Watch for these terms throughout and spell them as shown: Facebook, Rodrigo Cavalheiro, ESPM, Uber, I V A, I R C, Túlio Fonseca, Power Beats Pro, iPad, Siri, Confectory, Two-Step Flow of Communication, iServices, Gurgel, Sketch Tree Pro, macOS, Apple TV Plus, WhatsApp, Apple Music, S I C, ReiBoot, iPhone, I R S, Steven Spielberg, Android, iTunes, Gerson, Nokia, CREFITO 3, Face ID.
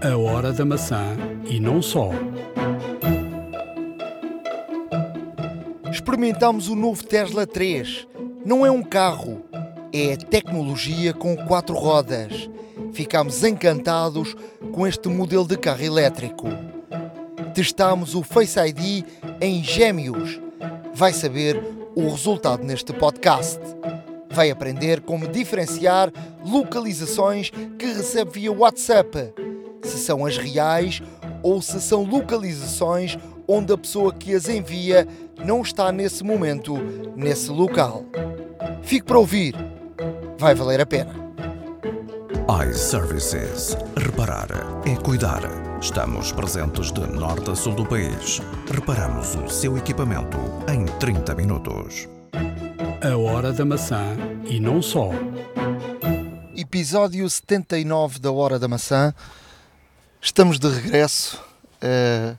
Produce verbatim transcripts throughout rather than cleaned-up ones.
A Hora da Maçã e não só. Experimentámos o novo Tesla três. Não é um carro, é tecnologia com quatro rodas. Ficámos encantados com este modelo de carro elétrico. Testámos o Face I D em gêmeos. Vai saber o resultado neste podcast. Vai aprender como diferenciar localizações que recebe via WhatsApp, se são as reais ou se são localizações onde a pessoa que as envia não está nesse momento, nesse local. Fique para ouvir, vai valer a pena. iServices. Reparar é cuidar. Estamos presentes de norte a sul do país. Reparamos o seu equipamento em trinta minutos. A Hora da Maçã e não só. Episódio setenta e nove da Hora da Maçã. Estamos de regresso uh,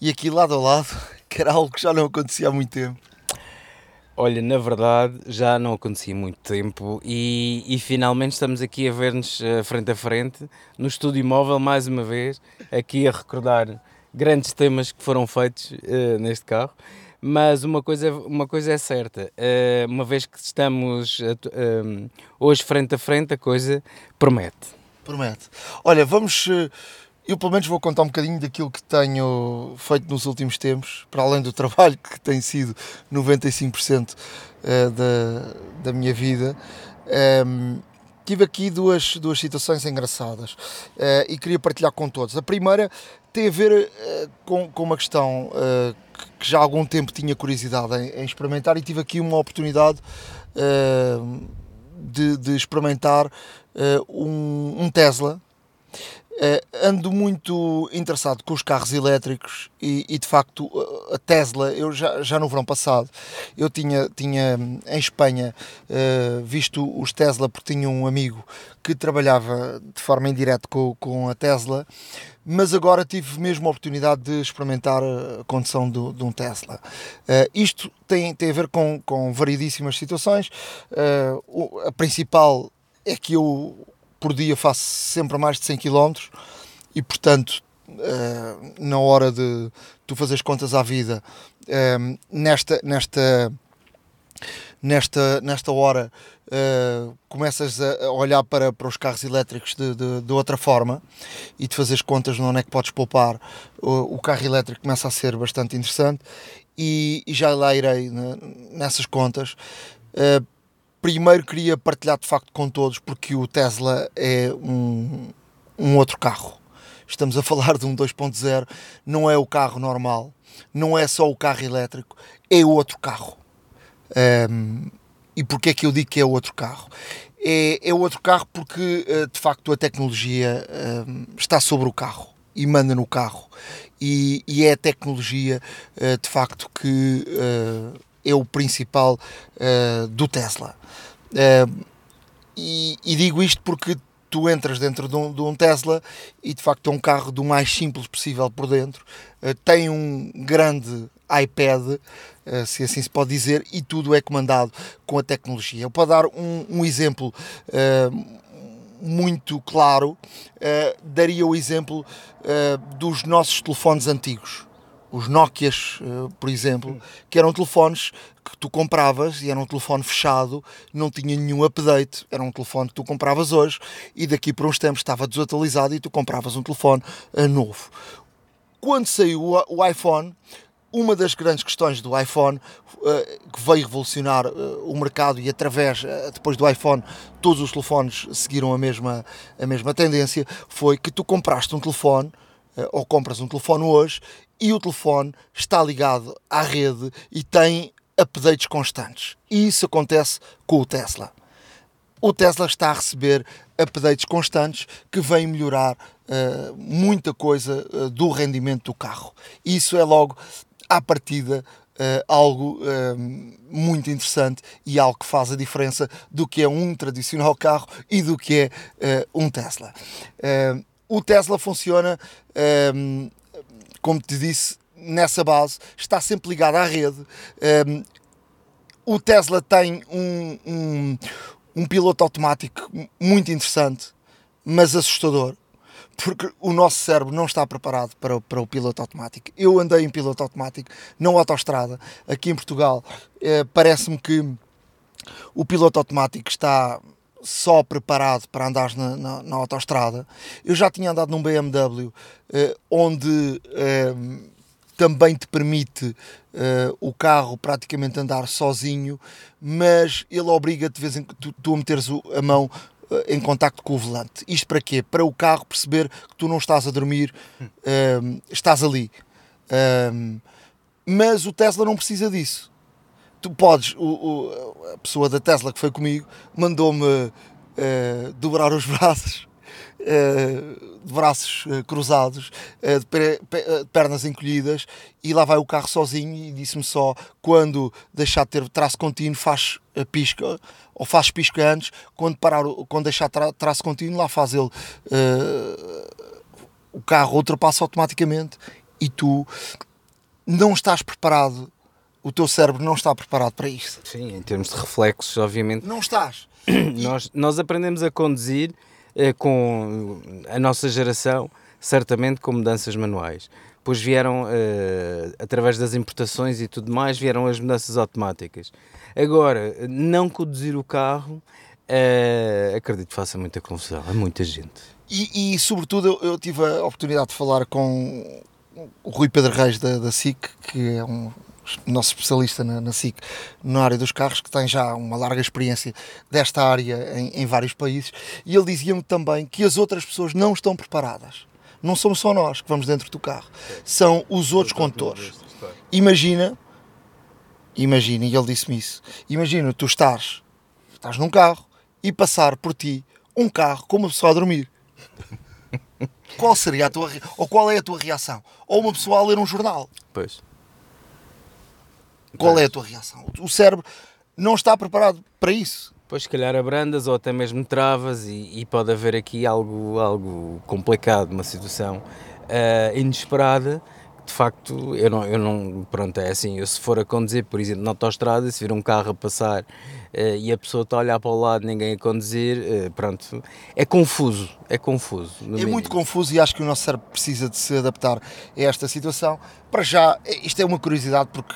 e aqui lado a lado, que era algo que já não acontecia há muito tempo. Olha, na verdade já não acontecia há muito tempo e, e finalmente estamos aqui a ver-nos uh, frente a frente, no estúdio móvel mais uma vez, aqui a recordar grandes temas que foram feitos uh, neste carro. Mas uma coisa, uma coisa é certa, uh, uma vez que estamos uh, hoje frente a frente, a coisa promete. Promete. Olha, vamos... Uh... Eu pelo menos vou contar um bocadinho daquilo que tenho feito nos últimos tempos, para além do trabalho que tem sido noventa e cinco por cento da, da minha vida. Um, tive aqui duas, duas situações engraçadas uh, e queria partilhar com todos. A primeira tem a ver uh, com, com uma questão uh, que já há algum tempo tinha curiosidade em, em experimentar e tive aqui uma oportunidade uh, de, de experimentar uh, um, um Tesla. Uh, ando muito interessado com os carros elétricos e, e de facto a Tesla, eu já, já no verão passado eu tinha, tinha em Espanha uh, visto os Tesla, porque tinha um amigo que trabalhava de forma indireta com, com a Tesla, mas agora tive mesmo a oportunidade de experimentar a condução do, de um Tesla. Uh, isto tem, tem a ver com, com variedíssimas situações. Uh, a principal é que eu por dia faço sempre mais de cem quilómetros e, portanto, na hora de tu fazeres contas à vida, nesta, nesta, nesta, nesta hora começas a olhar para, para os carros elétricos de, de, de outra forma e te fazeres contas de onde é que podes poupar. O carro elétrico começa a ser bastante interessante e, e já lá irei nessas contas. Primeiro queria partilhar de facto com todos, porque o Tesla é um, um outro carro. Estamos a falar de um dois ponto zero, não é o carro normal, não é só o carro elétrico, é outro carro. Um, e porquê é que eu digo que é outro carro? É, é outro carro porque de facto a tecnologia um, está sobre o carro e manda no carro. E, e é a tecnologia de facto que... Uh, é o principal uh, do Tesla. Uh, e, e digo isto porque tu entras dentro de um, de um Tesla e de facto é um carro do mais simples possível por dentro. Uh, tem um grande iPad, uh, se assim se pode dizer, e tudo é comandado com a tecnologia. Eu posso dar um, um exemplo uh, muito claro. Uh, daria o exemplo uh, dos nossos telefones antigos. Os Nokias, por exemplo, que eram telefones que tu compravas e era um telefone fechado, não tinha nenhum update, era um telefone que tu compravas hoje e daqui por uns tempos estava desatualizado e tu compravas um telefone novo. Quando saiu o iPhone, uma das grandes questões do iPhone, que veio revolucionar o mercado e através, depois do iPhone, todos os telefones seguiram a mesma, a mesma tendência, foi que tu compraste um telefone, ou compras um telefone hoje, e o telefone está ligado à rede e tem updates constantes. E isso acontece com o Tesla. O Tesla está a receber updates constantes que vêm melhorar uh, muita coisa uh, do rendimento do carro. E isso é logo, à partida, uh, algo uh, muito interessante e algo que faz a diferença do que é um tradicional carro e do que é uh, um Tesla. Uh, o Tesla funciona... Uh, como te disse, nessa base, está sempre ligado à rede. Um, o Tesla tem um, um, um piloto automático muito interessante, mas assustador, porque o nosso cérebro não está preparado para, para o piloto automático. Eu andei em piloto automático, não autoestrada, aqui em Portugal. Eh, parece-me que o piloto automático está só preparado para andar na, na, na autoestrada. Eu já tinha andado num B M W eh, onde eh, também te permite eh, o carro praticamente andar sozinho, mas ele obriga-te de vez em quando tu a meteres a mão em contacto com o volante. Isto para quê? Para o carro perceber que tu não estás a dormir, um, estás ali. Um, mas o Tesla não precisa disso. Tu podes... O, o, a pessoa da Tesla que foi comigo mandou-me uh, dobrar os braços, uh, braços cruzados, uh, de, per, de pernas encolhidas, e lá vai o carro sozinho, e disse-me só, quando deixar de ter traço contínuo, faz a pisca... ou faz pisca antes, quando, parar, quando deixar tra- traço contínuo, lá faz ele, uh, o carro ultrapassa automaticamente, e tu não estás preparado, o teu cérebro não está preparado para isto. Sim, em termos de reflexos, obviamente. Não estás. Nós, nós aprendemos a conduzir eh, com a nossa geração, certamente com mudanças manuais. Depois vieram, eh, através das importações e tudo mais, vieram as mudanças automáticas. Agora, não conduzir o carro, eh, acredito que faça muita confusão, é muita gente. E, e sobretudo, eu, eu tive a oportunidade de falar com o Rui Pedro Reis da, da S I C, que é um nosso especialista na, na S I C, na área dos carros, que tem já uma larga experiência desta área em, em vários países, e ele dizia-me também que as outras pessoas não estão preparadas. Não somos só nós que vamos dentro do carro, são os outros condutores. Imagina, imagina, e ele disse-me isso, imagina tu estás, estás num carro e passar por ti um carro com uma pessoa a dormir. Qual seria a tua, ou qual é a tua reação? Ou uma pessoa a ler um jornal. Pois. Qual é a tua reação? O cérebro não está preparado para isso. Pois, se calhar abrandas ou até mesmo travas, e, e pode haver aqui algo, algo complicado, uma situação uh, inesperada. De facto, eu não, eu não, pronto, é assim, eu se for a conduzir, por exemplo, na autoestrada, se vir um carro a passar uh, e a pessoa está a olhar para o lado, ninguém a conduzir, uh, pronto, é confuso, é confuso. É mínimo. Muito confuso, e acho que o nosso cérebro precisa de se adaptar a esta situação. Para já, isto é uma curiosidade, porque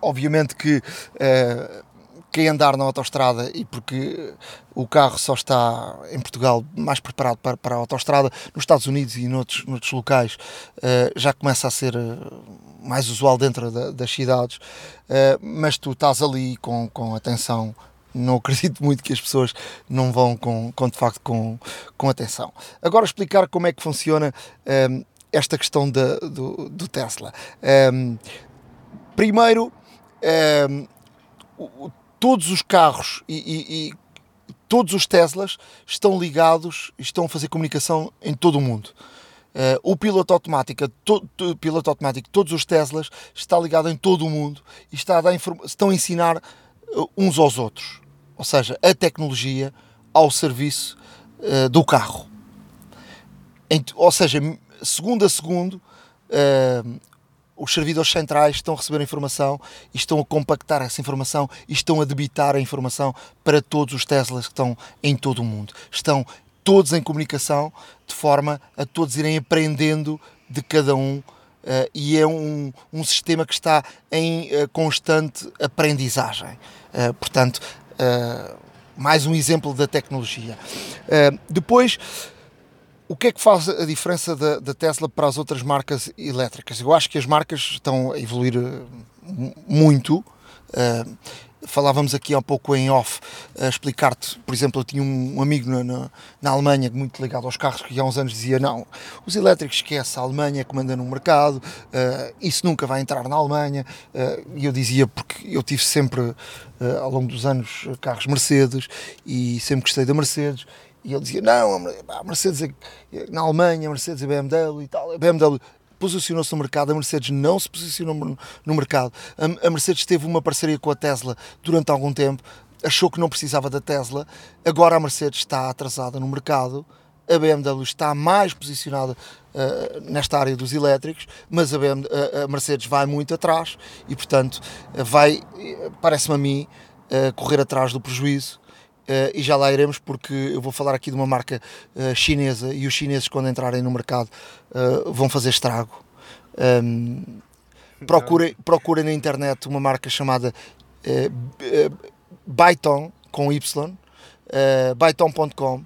obviamente que uh, quem andar na autoestrada, e porque o carro só está em Portugal mais preparado para, para a autoestrada, nos Estados Unidos e noutros, noutros locais uh, já começa a ser mais usual dentro da, das cidades, uh, mas tu estás ali com, com atenção. Não acredito muito que as pessoas não vão com, com de facto com, com atenção. Agora, explicar como é que funciona um, esta questão da, do, do Tesla. Um, Primeiro, eh, todos os carros e, e, e todos os Teslas estão ligados, estão a fazer comunicação em todo o mundo. Eh, o piloto automático, to, to, piloto automático, todos os Teslas, está ligado em todo o mundo e está a dar inform- estão a ensinar uns aos outros. Ou seja, a tecnologia ao serviço eh, do carro. Em, ou seja, segundo a segundo... Eh, os servidores centrais estão a receber a informação e estão a compactar essa informação e estão a debitar a informação para todos os Teslas que estão em todo o mundo. Estão todos em comunicação, de forma a todos irem aprendendo de cada um, uh, e é um, um sistema que está em uh, constante aprendizagem. Uh, portanto, uh, mais um exemplo da tecnologia. Uh, depois... O que é que faz a diferença da, da Tesla para as outras marcas elétricas? Eu acho que as marcas estão a evoluir muito. Uh, falávamos aqui há um pouco em off, a explicar-te, por exemplo, eu tinha um amigo na, na, na Alemanha muito ligado aos carros, que há uns anos dizia, não, os elétricos, esquece, a Alemanha comanda no mercado, uh, isso nunca vai entrar na Alemanha. Uh, e eu dizia, porque eu tive sempre, uh, ao longo dos anos, carros Mercedes, e sempre gostei da Mercedes. E ele dizia, não, a Mercedes na Alemanha, a Mercedes e a B M W e tal, a B M W posicionou-se no mercado, a Mercedes não se posicionou no mercado, a Mercedes teve uma parceria com a Tesla durante algum tempo, achou que não precisava da Tesla, agora a Mercedes está atrasada no mercado, a B M W está mais posicionada uh, nesta área dos elétricos, mas a, B M W, a Mercedes vai muito atrás e, portanto, vai, parece-me a mim, uh, correr atrás do prejuízo. Uh, e já lá iremos, porque eu vou falar aqui de uma marca uh, chinesa, e os chineses, quando entrarem no mercado, uh, vão fazer estrago. Um, procurem, procurem na internet uma marca chamada uh, uh, Byton, com Y, uh, byton ponto com, uh,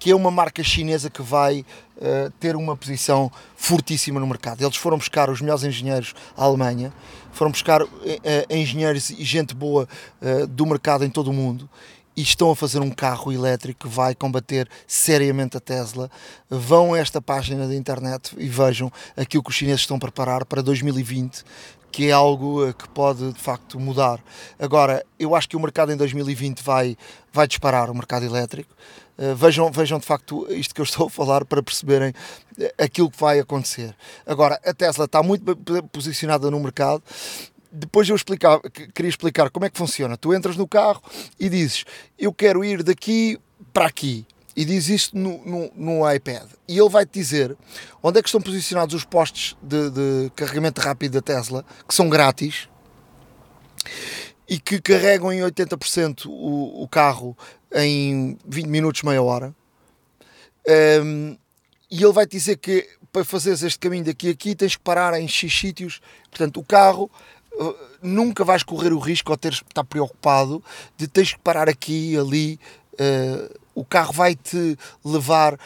que é uma marca chinesa que vai uh, ter uma posição fortíssima no mercado. Eles foram buscar os melhores engenheiros à Alemanha, foram buscar uh, engenheiros e gente boa uh, do mercado em todo o mundo, e estão a fazer um carro elétrico que vai combater seriamente a Tesla. Vão a esta página da internet e vejam aquilo que os chineses estão a preparar para dois mil e vinte, que é algo que pode, de facto, mudar. Agora, eu acho que o mercado em dois mil e vinte vai, vai disparar, o mercado elétrico. Vejam, vejam, de facto, isto que eu estou a falar para perceberem aquilo que vai acontecer. Agora, a Tesla está muito bem posicionada no mercado. Depois eu explicava, queria explicar como é que funciona. Tu entras no carro e dizes: eu quero ir daqui para aqui, e dizes isto no, no, no iPad, e ele vai-te dizer onde é que estão posicionados os postos de, de carregamento rápido da Tesla, que são grátis e que carregam em oitenta por cento o, o carro em vinte minutos, meia hora. Um, e ele vai-te dizer que para fazeres este caminho daqui a aqui tens que parar em X sítios. Portanto, o carro... Uh, nunca vais correr o risco ou teres de estar preocupado de teres que parar aqui, ali. Uh, o carro vai-te levar uh,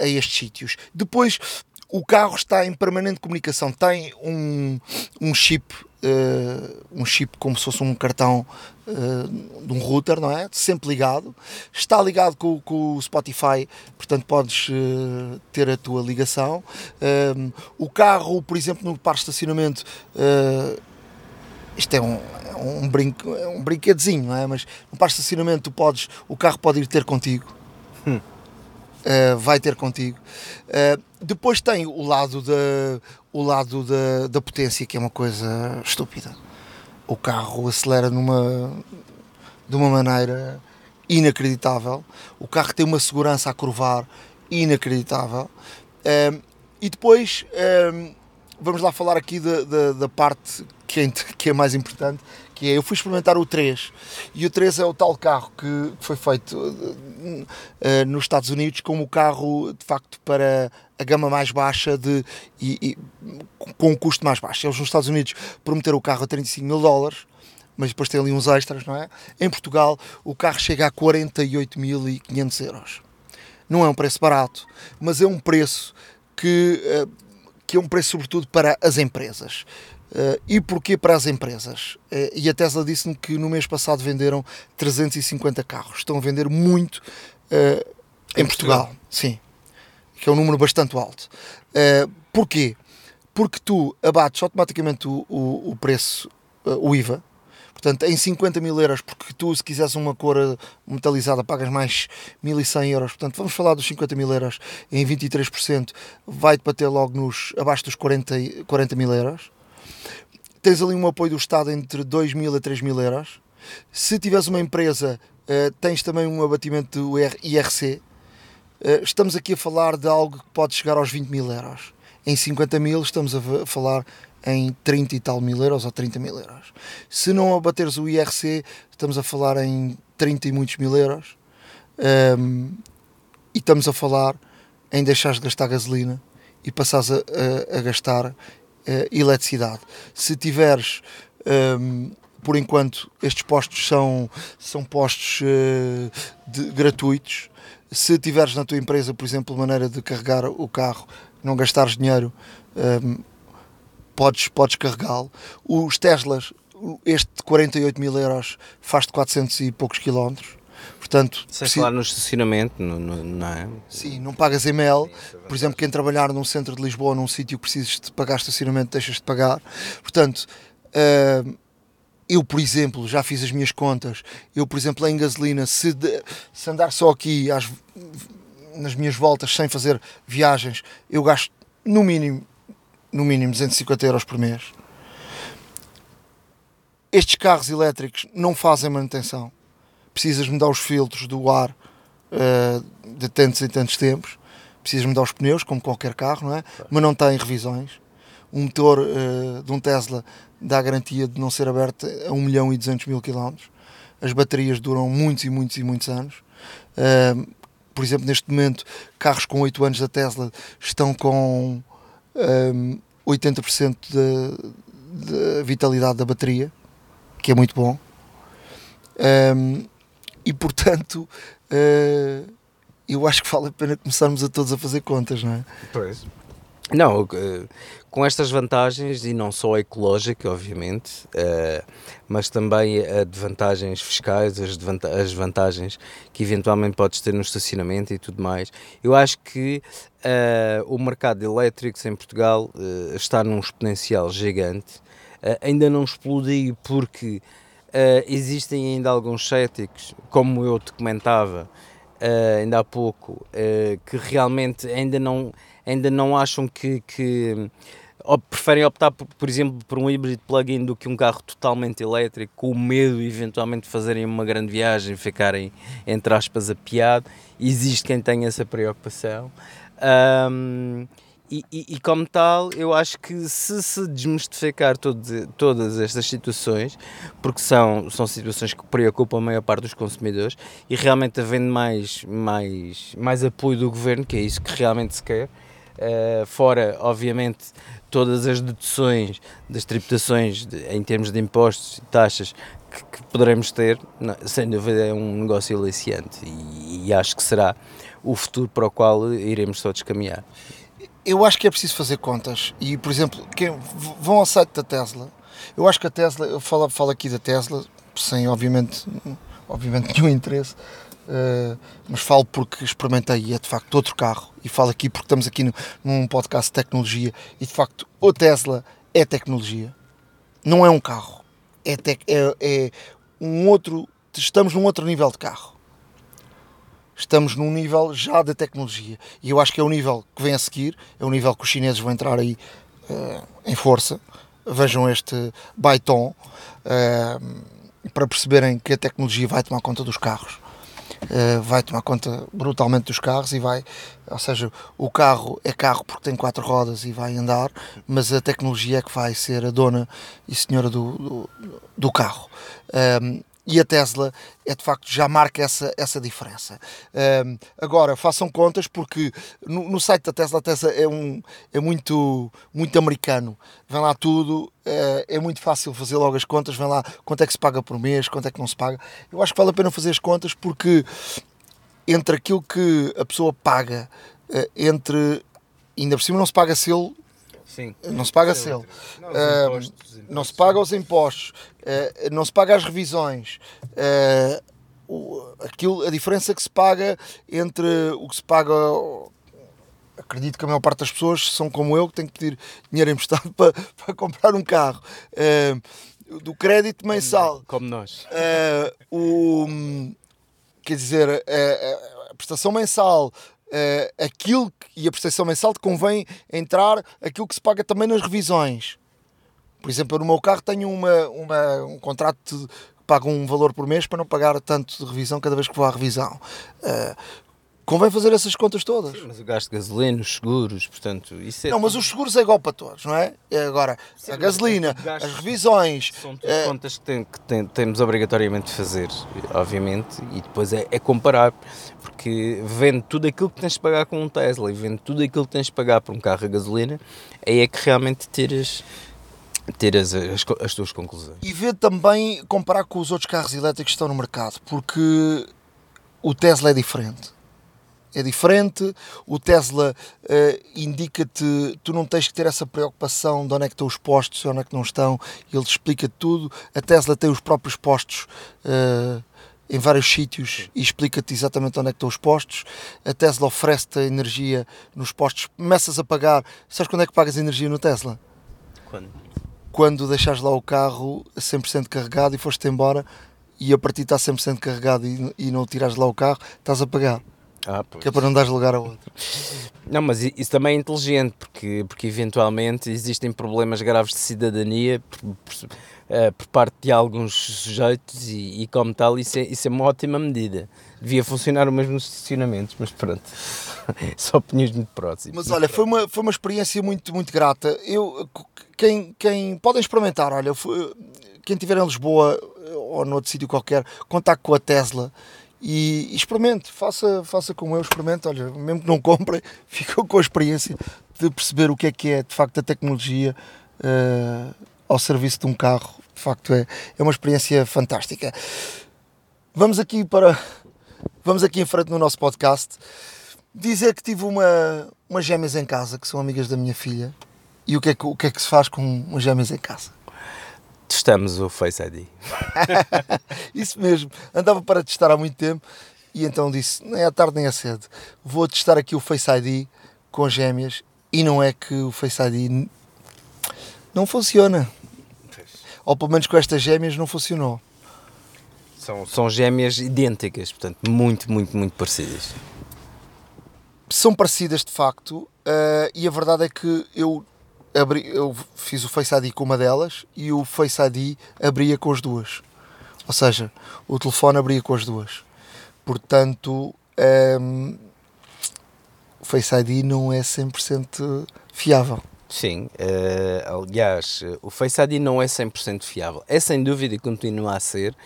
a estes sítios. Depois, o carro está em permanente comunicação. Tem um, um chip, uh, um chip como se fosse um cartão uh, de um router, não é? Sempre ligado. Está ligado com, com o Spotify, portanto podes uh, ter a tua ligação. Uh, o carro, por exemplo, no parque de estacionamento... Uh, Isto é um, um, brinco, um brinquedozinho, não é? Mas no parque de estacionamento tu podes, o carro pode ir ter contigo. Hum. Uh, vai ter contigo. Uh, depois tem o lado, da, o lado da, da potência, que é uma coisa estúpida. O carro acelera numa, de uma maneira inacreditável. O carro tem uma segurança a curvar inacreditável. Uh, e depois... Uh, Vamos lá falar aqui da, da, da parte quente, que é mais importante, que é, eu fui experimentar o três, e o três é o tal carro que foi feito uh, nos Estados Unidos como o carro, de facto, para a gama mais baixa de, e, e com um custo mais baixo. Eles nos Estados Unidos prometeram o carro a trinta e cinco mil dólares, mas depois tem ali uns extras, não é? Em Portugal o carro chega a quarenta e oito mil e quinhentos euros. Não é um preço barato, mas é um preço que... Uh, que é um preço sobretudo para as empresas. Uh, e porquê para as empresas? Uh, e a Tesla disse-me que no mês passado venderam trezentos e cinquenta carros. Estão a vender muito uh, em, em Portugal. Portugal, sim, que é um número bastante alto. Uh, porquê? Porque tu abates automaticamente o, o, o preço, uh, o I V A, portanto, em cinquenta mil euros, porque tu, se quiseres uma cor metalizada, pagas mais mil e cem euros. Portanto, vamos falar dos cinquenta mil euros em vinte e três por cento, vai-te bater logo nos, abaixo dos quarenta mil euros. Tens ali um apoio do Estado entre dois mil a três mil euros. Se tiveres uma empresa, tens também um abatimento do I R C. Estamos aqui a falar de algo que pode chegar aos vinte mil euros. Em cinquenta mil estamos a falar... em trinta e tal mil euros ou trinta mil euros. Se não abateres o I R C, estamos a falar em trinta e muitos mil euros, um, e estamos a falar em deixares de gastar gasolina e passares a, a, a gastar uh, eletricidade. Se tiveres, um, por enquanto, estes postos são, são postos uh, de, gratuitos. Se tiveres na tua empresa, por exemplo, maneira de carregar o carro, não gastares dinheiro, um, Podes, podes carregá-lo. Os Teslas, este de quarenta e oito mil euros, faz-te quatrocentos e poucos quilómetros. Portanto, sem preciso... falar no estacionamento, no, no, não é? Sim, não pagas E M L. Por exemplo, quem trabalhar num centro de Lisboa, num sítio que precisas de pagar estacionamento, deixas de pagar. Portanto, uh, eu, por exemplo, já fiz as minhas contas. Eu, por exemplo, em gasolina, se, de, se andar só aqui às, nas minhas voltas, sem fazer viagens, eu gasto no mínimo no mínimo duzentos e cinquenta euros por mês. Estes carros elétricos não fazem manutenção, precisas mudar os filtros do ar uh, de tantos e tantos tempos, precisas mudar os pneus, como qualquer carro, não é? Mas não tem revisões. O motor uh, de um Tesla dá garantia de não ser aberto a um milhão e duzentos mil quilómetros. as baterias duram muitos e muitos e muitos anos. Uh, por exemplo, neste momento, carros com oito anos da Tesla estão com um, oitenta por cento da vitalidade da bateria, que é muito bom. Um, e portanto, uh, eu acho que vale a pena começarmos a todos a fazer contas, não é? Pois. Não, com estas vantagens, e não só a ecológica, obviamente, mas também a de vantagens fiscais, as vantagens que eventualmente podes ter no estacionamento e tudo mais, eu acho que o mercado de elétricos em Portugal está num exponencial gigante, ainda não explodiu porque existem ainda alguns céticos, como eu te comentava ainda há pouco, que realmente ainda não... ainda não acham que, que ou preferem optar, por, por exemplo, por um híbrido plug-in do que um carro totalmente elétrico, com o medo eventualmente de fazerem uma grande viagem, ficarem, entre aspas, apiado. Existe quem tenha essa preocupação. Um, e, e, e como tal, eu acho que se se desmistificar todo, todas estas situações, porque são, são situações que preocupam a maior parte dos consumidores, e realmente havendo mais, mais, mais apoio do governo, que é isso que realmente se quer, Uh, fora, obviamente, todas as deduções das tributações de, em termos de impostos e taxas que, que poderemos ter, não, sem dúvida é um negócio aliciante e, e acho que será o futuro para o qual iremos todos caminhar. Eu acho que é preciso fazer contas e, por exemplo, quem, vão ao site da Tesla. Eu acho que a Tesla, eu falo, falo aqui da Tesla, sem obviamente, obviamente nenhum interesse, Uh, mas falo porque experimentei e é de facto outro carro, e falo aqui porque estamos aqui no, num podcast de tecnologia e de facto o Tesla é tecnologia, não é um carro, é, tec- é, é um outro, estamos num outro nível de carro, estamos num nível já da tecnologia, e eu acho que é o nível que vem a seguir, é o nível que os chineses vão entrar aí uh, em força. Vejam este Byton uh, para perceberem que a tecnologia vai tomar conta dos carros. Uh, vai tomar conta brutalmente dos carros e vai, ou seja, o carro é carro porque tem quatro rodas e vai andar, mas a tecnologia é que vai ser a dona e senhora do, do, do carro. Um, e a Tesla é de facto, já marca essa, essa diferença. Um, agora, façam contas, porque no, no site da Tesla, a Tesla é, um, é muito, muito americano, vem lá tudo, é, é muito fácil fazer logo as contas, vem lá quanto é que se paga por mês, quanto é que não se paga. Eu acho que vale a pena fazer as contas, porque entre aquilo que a pessoa paga, entre, ainda por cima não se paga selo. Sim. Não se paga selo, não, uh, não se paga os impostos, uh, não se paga as revisões, uh, o, aquilo, a diferença que se paga entre o que se paga, acredito que a maior parte das pessoas são como eu, que têm que pedir dinheiro emprestado para, para comprar um carro, uh, do crédito mensal, como nós, uh, o, quer dizer, a, a prestação mensal, Uh, aquilo que, e a prestação mensal te convém entrar aquilo que se paga também nas revisões. Por exemplo, eu no meu carro tenho uma, uma, um contrato que paga um valor por mês para não pagar tanto de revisão cada vez que vou à revisão. Uh, convém fazer essas contas todas. Sim, mas o gasto de gasolina, os seguros, portanto... Isso é não, tão... mas os seguros é igual para todos, não é? Agora, sim, a gasolina, gasto, as revisões... São todas é... contas que, tem, que tem, temos obrigatoriamente de fazer, obviamente, e depois é, é comparar... que vende tudo aquilo que tens de pagar com um Tesla e vende tudo aquilo que tens de pagar por um carro a gasolina, aí é que realmente tiras, tiras as, as tuas conclusões. E vê também, comparar com os outros carros elétricos que estão no mercado, porque o Tesla é diferente. É diferente, o Tesla uh, indica-te, tu não tens que ter essa preocupação de onde é que estão os postos, onde é que não estão, ele te explica tudo. A Tesla tem os próprios postos uh, em vários sítios e explica-te exatamente onde é que estão os postos. A Tesla oferece-te a energia nos postos, começas a pagar, sabes quando é que pagas a energia no Tesla? Quando? Quando deixares lá o carro cem por cento carregado e foste embora, e a partir está cem por cento carregado e, e não tirares lá o carro, estás a pagar. Ah, pois. Que é para não dar lugar a outro. Não, mas isso também é inteligente, porque, porque eventualmente existem problemas graves de cidadania por, por, uh, por parte de alguns sujeitos e, e como tal, isso é, isso é uma ótima medida. Devia funcionar o mesmo nos estacionamentos, mas pronto, só opiniões muito próximas. Mas olha, foi uma, foi uma experiência muito, muito grata. Eu, quem, quem podem experimentar, olha, quem estiver em Lisboa ou noutro sítio qualquer, contacte com a Tesla e, e experimente, faça, faça como eu, experimente, olha, mesmo que não comprem, ficam com a experiência de perceber o que é que é de facto a tecnologia uh, ao serviço de um carro. De facto é, é uma experiência fantástica. Vamos aqui para, vamos aqui em frente no nosso podcast. Dizer que tive uma, umas gêmeas em casa, que são amigas da minha filha. E o que é que, o que, é que se faz com umas gêmeas em casa? Testamos o Face I D. Isso mesmo. Andava para testar há muito tempo e então disse, nem à tarde nem à cedo, vou testar aqui o Face I D com gêmeas, e não é que o Face I D não funciona. Ou pelo menos com estas gêmeas não funcionou. São, são gêmeas idênticas, portanto, muito, muito, muito parecidas. São parecidas de facto, uh, e a verdade é que eu, abri, eu fiz o Face I D com uma delas e o Face I D abria com as duas. Ou seja, o telefone abria com as duas. Portanto, um, o Face I D não é cem por cento fiável. Sim, uh, aliás, o Face I D não é cem por cento fiável. É sem dúvida e continua a ser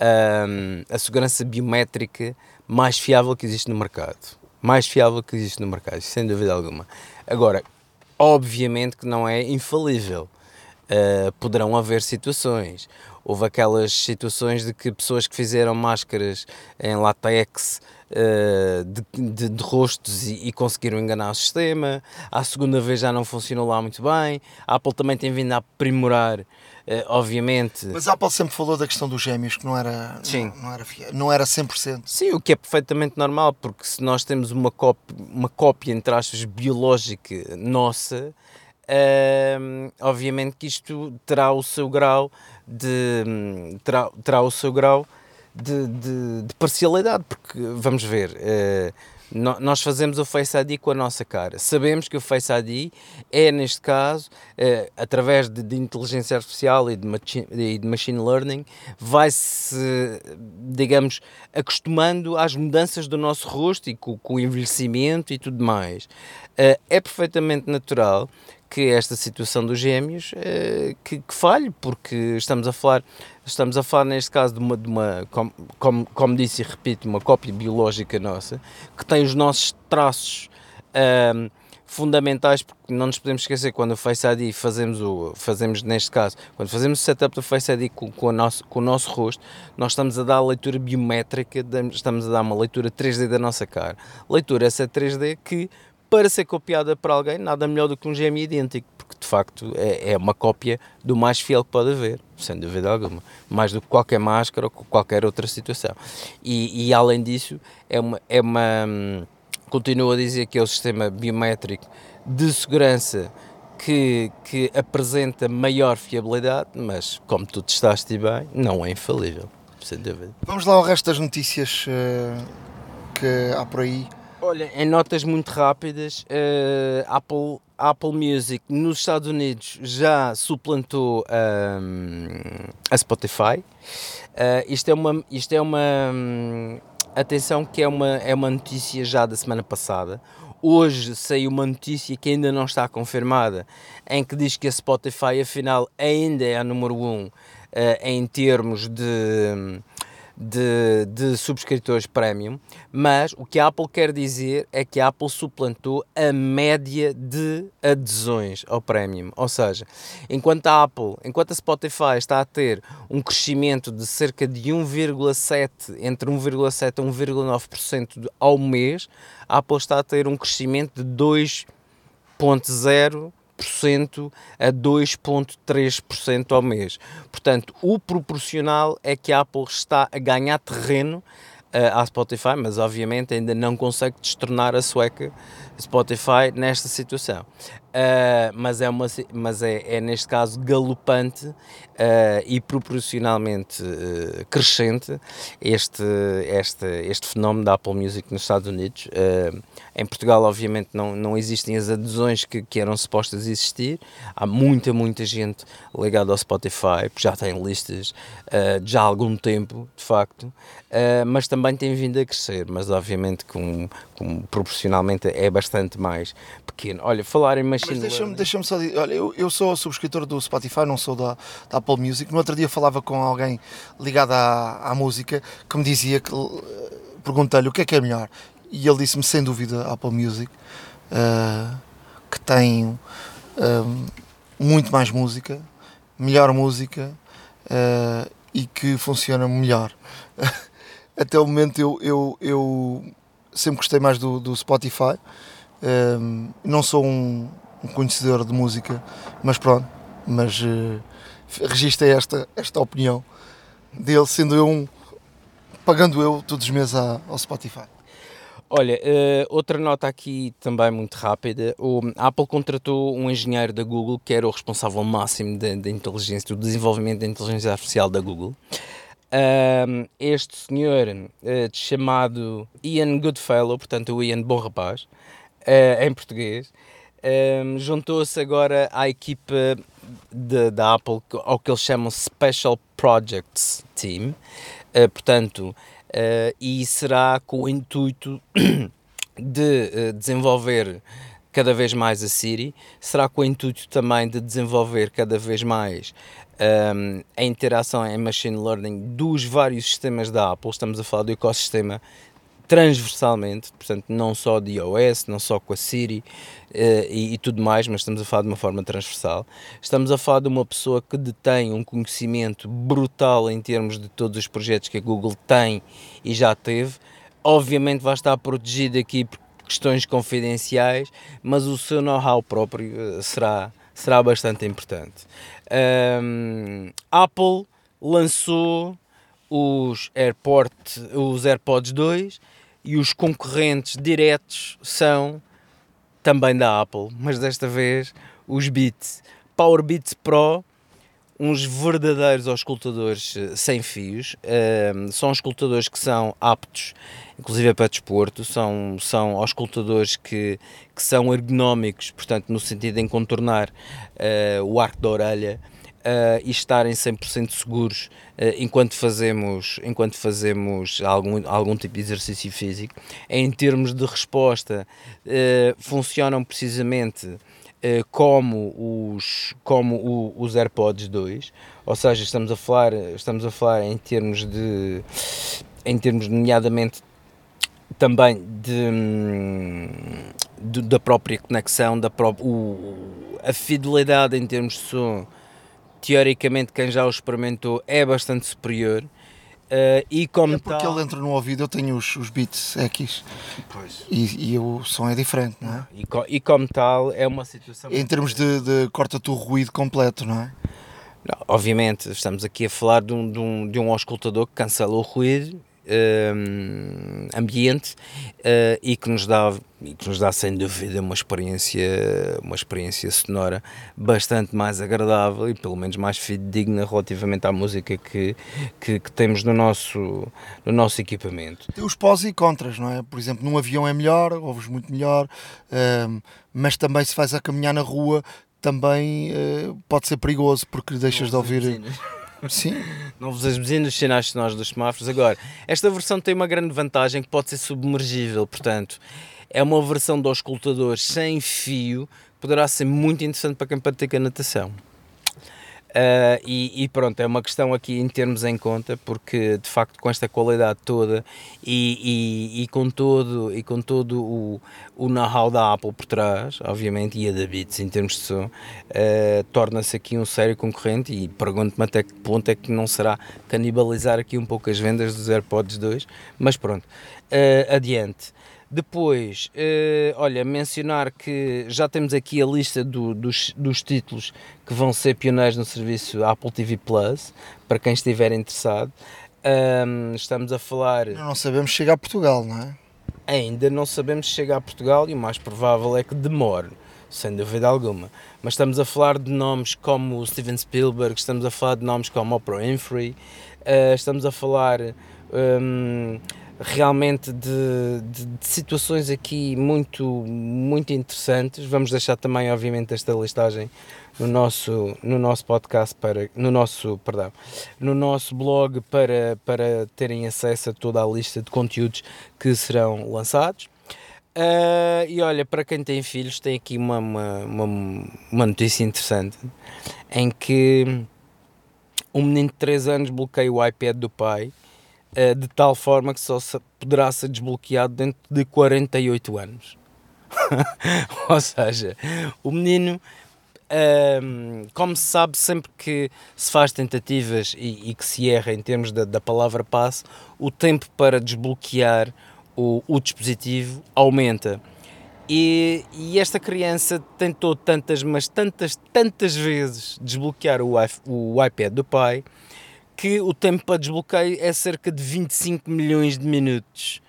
um, a segurança biométrica mais fiável que existe no mercado. Mais fiável que existe no mercado, sem dúvida alguma. Agora, obviamente que não é infalível. Uh, poderão haver situações. Houve aquelas situações de que pessoas que fizeram máscaras em látex uh, de, de, de rostos e, e conseguiram enganar o sistema. À segunda vez já não funcionou lá muito bem. A Apple também tem vindo a aprimorar, uh, obviamente. Mas a Apple sempre falou da questão dos gêmeos, que não era, sim. Não, não, era não era cem por cento. Sim, o que é perfeitamente normal, porque se nós temos uma cópia, uma cópia entre aspas, biológica nossa, Uh, obviamente que isto terá o seu grau de terá, terá o seu grau de, de, de parcialidade, porque vamos ver, uh, no, nós fazemos o Face I D com a nossa cara, sabemos que o Face I D é, neste caso, uh, através de, de inteligência artificial e de, machi, e de machine learning, vai-se, digamos, acostumando às mudanças do nosso rosto e com, com o envelhecimento e tudo mais. Uh, é perfeitamente natural que esta situação dos gêmeos eh, que, que falhe, porque estamos a falar, estamos a falar neste caso de uma, de uma como, como, como disse e repito, uma cópia biológica nossa, que tem os nossos traços eh, fundamentais, porque não nos podemos esquecer, quando o Face I D fazemos, o, fazemos neste caso, quando fazemos o setup do Face I D com, com, o nosso, com o nosso rosto, nós estamos a dar a leitura biométrica, estamos a dar uma leitura três D da nossa cara, leitura essa três D que, para ser copiada por alguém, nada melhor do que um gêmeo idêntico, porque de facto é, é uma cópia do mais fiel que pode haver, sem dúvida alguma, mais do que qualquer máscara ou qualquer outra situação. E, e além disso, é uma, é uma, continuo a dizer que é o sistema biométrico de segurança que, que apresenta maior fiabilidade, mas como tu testaste bem, não é infalível, sem dúvida. Vamos lá ao resto das notícias uh, que há por aí. Olha, em notas muito rápidas, uh, Apple, Apple Music nos Estados Unidos já suplantou um, a Spotify. Uh, isto é uma, isto é uma um, atenção que é uma, é uma notícia já da semana passada. Hoje saiu uma notícia que ainda não está confirmada, em que diz que a Spotify afinal ainda é a número um uh, em termos de... De, de subscritores premium, mas o que a Apple quer dizer é que a Apple suplantou a média de adesões ao premium, ou seja, enquanto a Apple, enquanto a Spotify está a ter um crescimento de cerca de um vírgula sete por cento, entre um vírgula sete por cento a um vírgula nove por cento ao mês, a Apple está a ter um crescimento de dois vírgula zero por cento a dois vírgula três por cento ao mês. Portanto, o proporcional é que a Apple está a ganhar terreno uh, à Spotify, mas obviamente ainda não consegue destornar a sueca Spotify nesta situação. Uh, mas é, uma, mas é, é neste caso galopante uh, e proporcionalmente uh, crescente este, este, este fenómeno da Apple Music nos Estados Unidos. Uh, em Portugal obviamente não, não existem as adesões que, que eram supostas existir, há muita, muita gente ligada ao Spotify, já tem listas uh, já há algum tempo de facto, uh, mas também também tem vindo a crescer, mas obviamente com, com, proporcionalmente é bastante mais pequeno. Olha, falar em machine learning... Deixa-me, deixa-me só dizer, olha, eu, eu sou subscritor do Spotify, não sou da, da Apple Music. No outro dia falava com alguém ligado à, à música que me dizia, que perguntei-lhe o que é que é melhor, e ele disse-me sem dúvida a Apple Music, uh, que tem um, muito mais música, melhor música, uh, e que funciona melhor. Até o momento eu, eu, eu sempre gostei mais do, do Spotify. Um, não sou um, um conhecedor de música, mas pronto, mas uh, registrei esta, esta opinião dele, sendo eu um, pagando eu todos os meses à, ao Spotify. Olha, uh, outra nota aqui também muito rápida. O Apple contratou um engenheiro da Google que era o responsável máximo da de, de inteligência, do desenvolvimento da inteligência artificial da Google. Um, este senhor uh, chamado Ian Goodfellow, portanto o Ian Bom Rapaz, uh, em português, um, juntou-se agora à equipa de, da Apple, ao que eles chamam Special Projects Team, uh, portanto... Uh, e será com o intuito de uh, desenvolver cada vez mais a Siri, será com o intuito também de desenvolver cada vez mais um, a interação em machine learning dos vários sistemas da Apple. Estamos a falar do ecossistema transversalmente, portanto não só de iOS, não só com a Siri uh, e, e tudo mais, mas estamos a falar de uma forma transversal. Estamos a falar de uma pessoa que detém um conhecimento brutal em termos de todos os projetos que a Google tem e já teve. Obviamente vai estar protegido aqui por questões confidenciais, mas o seu know-how próprio uh, será, será bastante importante. Um, Apple lançou os, Airport, os AirPods dois, e os concorrentes diretos são também da Apple, mas desta vez os Beats. Power Beats Pro, uns verdadeiros auscultadores sem fios, um, são auscultadores que são aptos, inclusive para desporto, são, são auscultadores que, que são ergonómicos, portanto no sentido em contornar uh, o arco da orelha, Uh, e estarem cem por cento seguros uh, enquanto fazemos, enquanto fazemos algum, algum tipo de exercício físico. Em termos de resposta, uh, funcionam precisamente uh, como, os, como o, os AirPods dois, ou seja, estamos a falar, estamos a falar em termos de, em termos nomeadamente também de, de, da própria conexão, da pró- o, a fidelidade em termos de som. Teoricamente, quem já o experimentou é bastante superior, uh, e como é porque tal... ele entra no ouvido. Eu tenho os, os Beats X, pois. E, e o som é diferente, não é? E, co- e como tal, é uma situação... Em termos de, de corta-te o ruído completo, não é? Não, obviamente, estamos aqui a falar de um, de um, de um auscultador que cancela o ruído um, ambiente uh, e, que nos dá, e que nos dá, sem dúvida, uma experiência, uma experiência sonora bastante mais agradável e, pelo menos, mais fidedigna relativamente à música que, que, que temos no nosso, no nosso equipamento. Tem os pós e contras, não é? Por exemplo, num avião é melhor, ouves muito melhor, uh, mas também se vais a caminhar na rua, também uh, pode ser perigoso porque deixas de ouvir... Sim. Não vos as buzinas, os sinais sonoros dos semáforos. Agora, esta versão tem uma grande vantagem que pode ser submergível, portanto, é uma versão de auscultadores sem fio, poderá ser muito interessante para quem pratica natação. Uh, e, e pronto, é uma questão aqui em termos em conta, porque de facto com esta qualidade toda e, e, e com todo, e com todo o, o know-how da Apple por trás, obviamente, e a da Beats em termos de som, uh, torna-se aqui um sério concorrente, e pergunto-me até que ponto é que não será canibalizar aqui um pouco as vendas dos AirPods dois, mas pronto, uh, adiante. Depois, eh, olha, mencionar que já temos aqui a lista do, dos, dos títulos que vão ser pioneiros no serviço Apple T V Plus, para quem estiver interessado. Um, estamos a falar... Não sabemos chegar a Portugal, não é? Ainda não sabemos chegar a Portugal, e o mais provável é que demore, sem dúvida alguma. Mas estamos a falar de nomes como o Steven Spielberg, estamos a falar de nomes como Oprah Winfrey, uh, estamos a falar... Um, realmente de, de, de situações aqui muito, muito interessantes. Vamos deixar também, obviamente, esta listagem no nosso, no nosso podcast, para, no nosso, perdão, no nosso blog, para, para terem acesso a toda a lista de conteúdos que serão lançados. Uh, e olha, para quem tem filhos, tem aqui uma, uma, uma, uma notícia interessante, em que um menino de três anos bloqueia o iPad do pai, uh, de tal forma que só se, poderá ser desbloqueado dentro de quarenta e oito anos. Ou seja, o menino, um, como se sabe, sempre que se faz tentativas e, e que se erra em termos da, da palavra passe, o tempo para desbloquear o, o dispositivo aumenta. E, e esta criança tentou tantas, mas tantas, tantas vezes desbloquear o, o iPad do pai, que o tempo para desbloqueio é cerca de vinte e cinco milhões de minutos.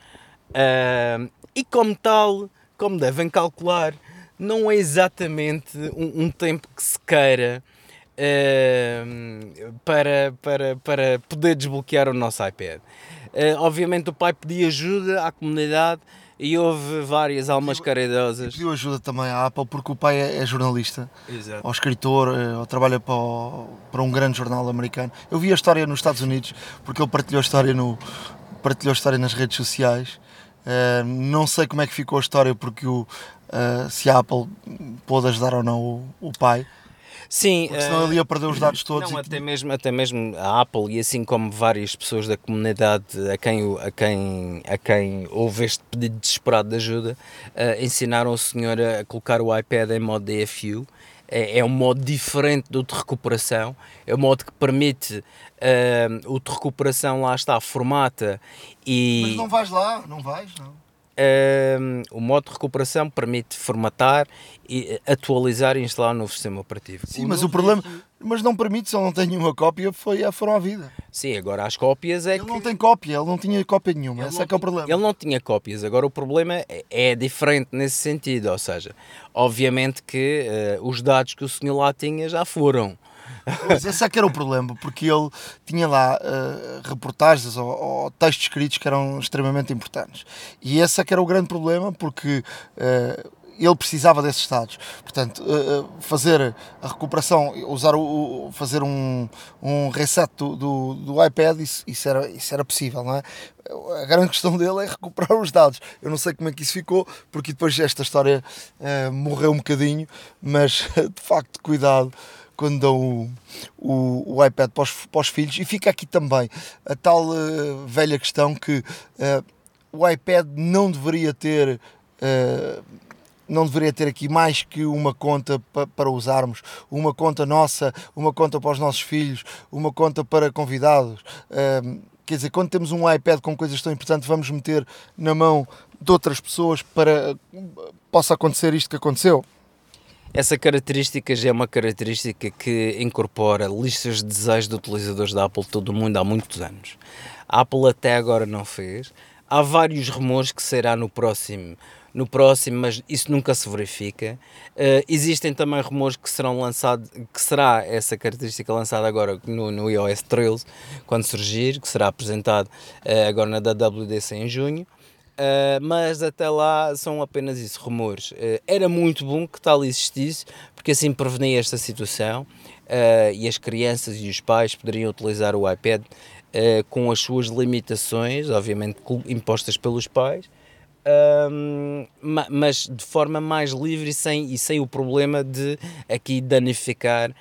Uh, e como tal, como devem calcular, não é exatamente um, um tempo que se queira uh, para, para, para poder desbloquear o nosso iPad. Uh, obviamente o pai pediu ajuda à comunidade, e houve várias almas caridosas. E pediu ajuda também à Apple, porque o pai é jornalista, exato, ou escritor, ou trabalha para, o, para um grande jornal americano. Eu vi a história nos Estados Unidos, porque ele partilhou a história, no, partilhou a história nas redes sociais. Uh, não sei como é que ficou a história, porque o, uh, se a Apple pôde ajudar ou não o, o pai. Sim, porque senão uh, ele ia perder os dados todos. Não, e... até, mesmo, até mesmo a Apple, e assim como várias pessoas da comunidade a quem, a quem, a quem houve este pedido desesperado de ajuda, uh, ensinaram o senhor a colocar o iPad em modo D F U. É, é um modo diferente do de recuperação, é um modo que permite, uh, o de recuperação lá está, formata e... Mas não vais lá, não vais, não? Um, o modo de recuperação permite formatar, e atualizar e instalar um novo sistema operativo. Sim, o mas o problema... Disco... Mas não permite, se ele não tem nenhuma cópia, foi, foram à vida. Sim, agora as cópias é ele que... Ele não tem cópia, ele não tinha cópia nenhuma, ele esse é que é o problema. Ele não tinha cópias, agora o problema é, é diferente nesse sentido, ou seja, obviamente que uh, os dados que o senhor lá tinha já foram. Mas esse é que era o problema, porque ele tinha lá uh, reportagens ou, ou textos escritos que eram extremamente importantes, e esse é que era o grande problema, porque uh, ele precisava desses dados. Portanto, uh, fazer a recuperação, usar o, o, fazer um, um reset do, do, do iPad, isso, isso, era, isso era possível, não é? A grande questão dele é recuperar os dados. Eu não sei como é que isso ficou, porque depois esta história uh, morreu um bocadinho, mas de facto, cuidado quando dão o, o, o iPad para os, para os filhos. E fica aqui também a tal uh, velha questão que uh, o iPad não deveria ter uh, não deveria ter aqui mais que uma conta pa, para usarmos, uma conta nossa, uma conta para os nossos filhos, uma conta para convidados. Uh, quer dizer, quando temos um iPad com coisas tão importantes, vamos meter na mão de outras pessoas para uh, possa acontecer isto que aconteceu. Essa característica já é uma característica que incorpora listas de desejos de utilizadores da Apple de todo o mundo há muitos anos. A Apple até agora não fez. Há vários rumores que será no próximo, no próximo, mas isso nunca se verifica. Uh, existem também rumores que serão lançados, que será essa característica lançada agora no, no i O S treze, quando surgir, que será apresentado uh, agora na W W D C em junho. Uh, mas até lá são apenas isso, rumores. Uh, era muito bom que tal existisse, porque assim prevenia esta situação, uh, e as crianças e os pais poderiam utilizar o iPad uh, com as suas limitações, obviamente impostas pelos pais, um, mas de forma mais livre e sem, e sem o problema de aqui danificar uh,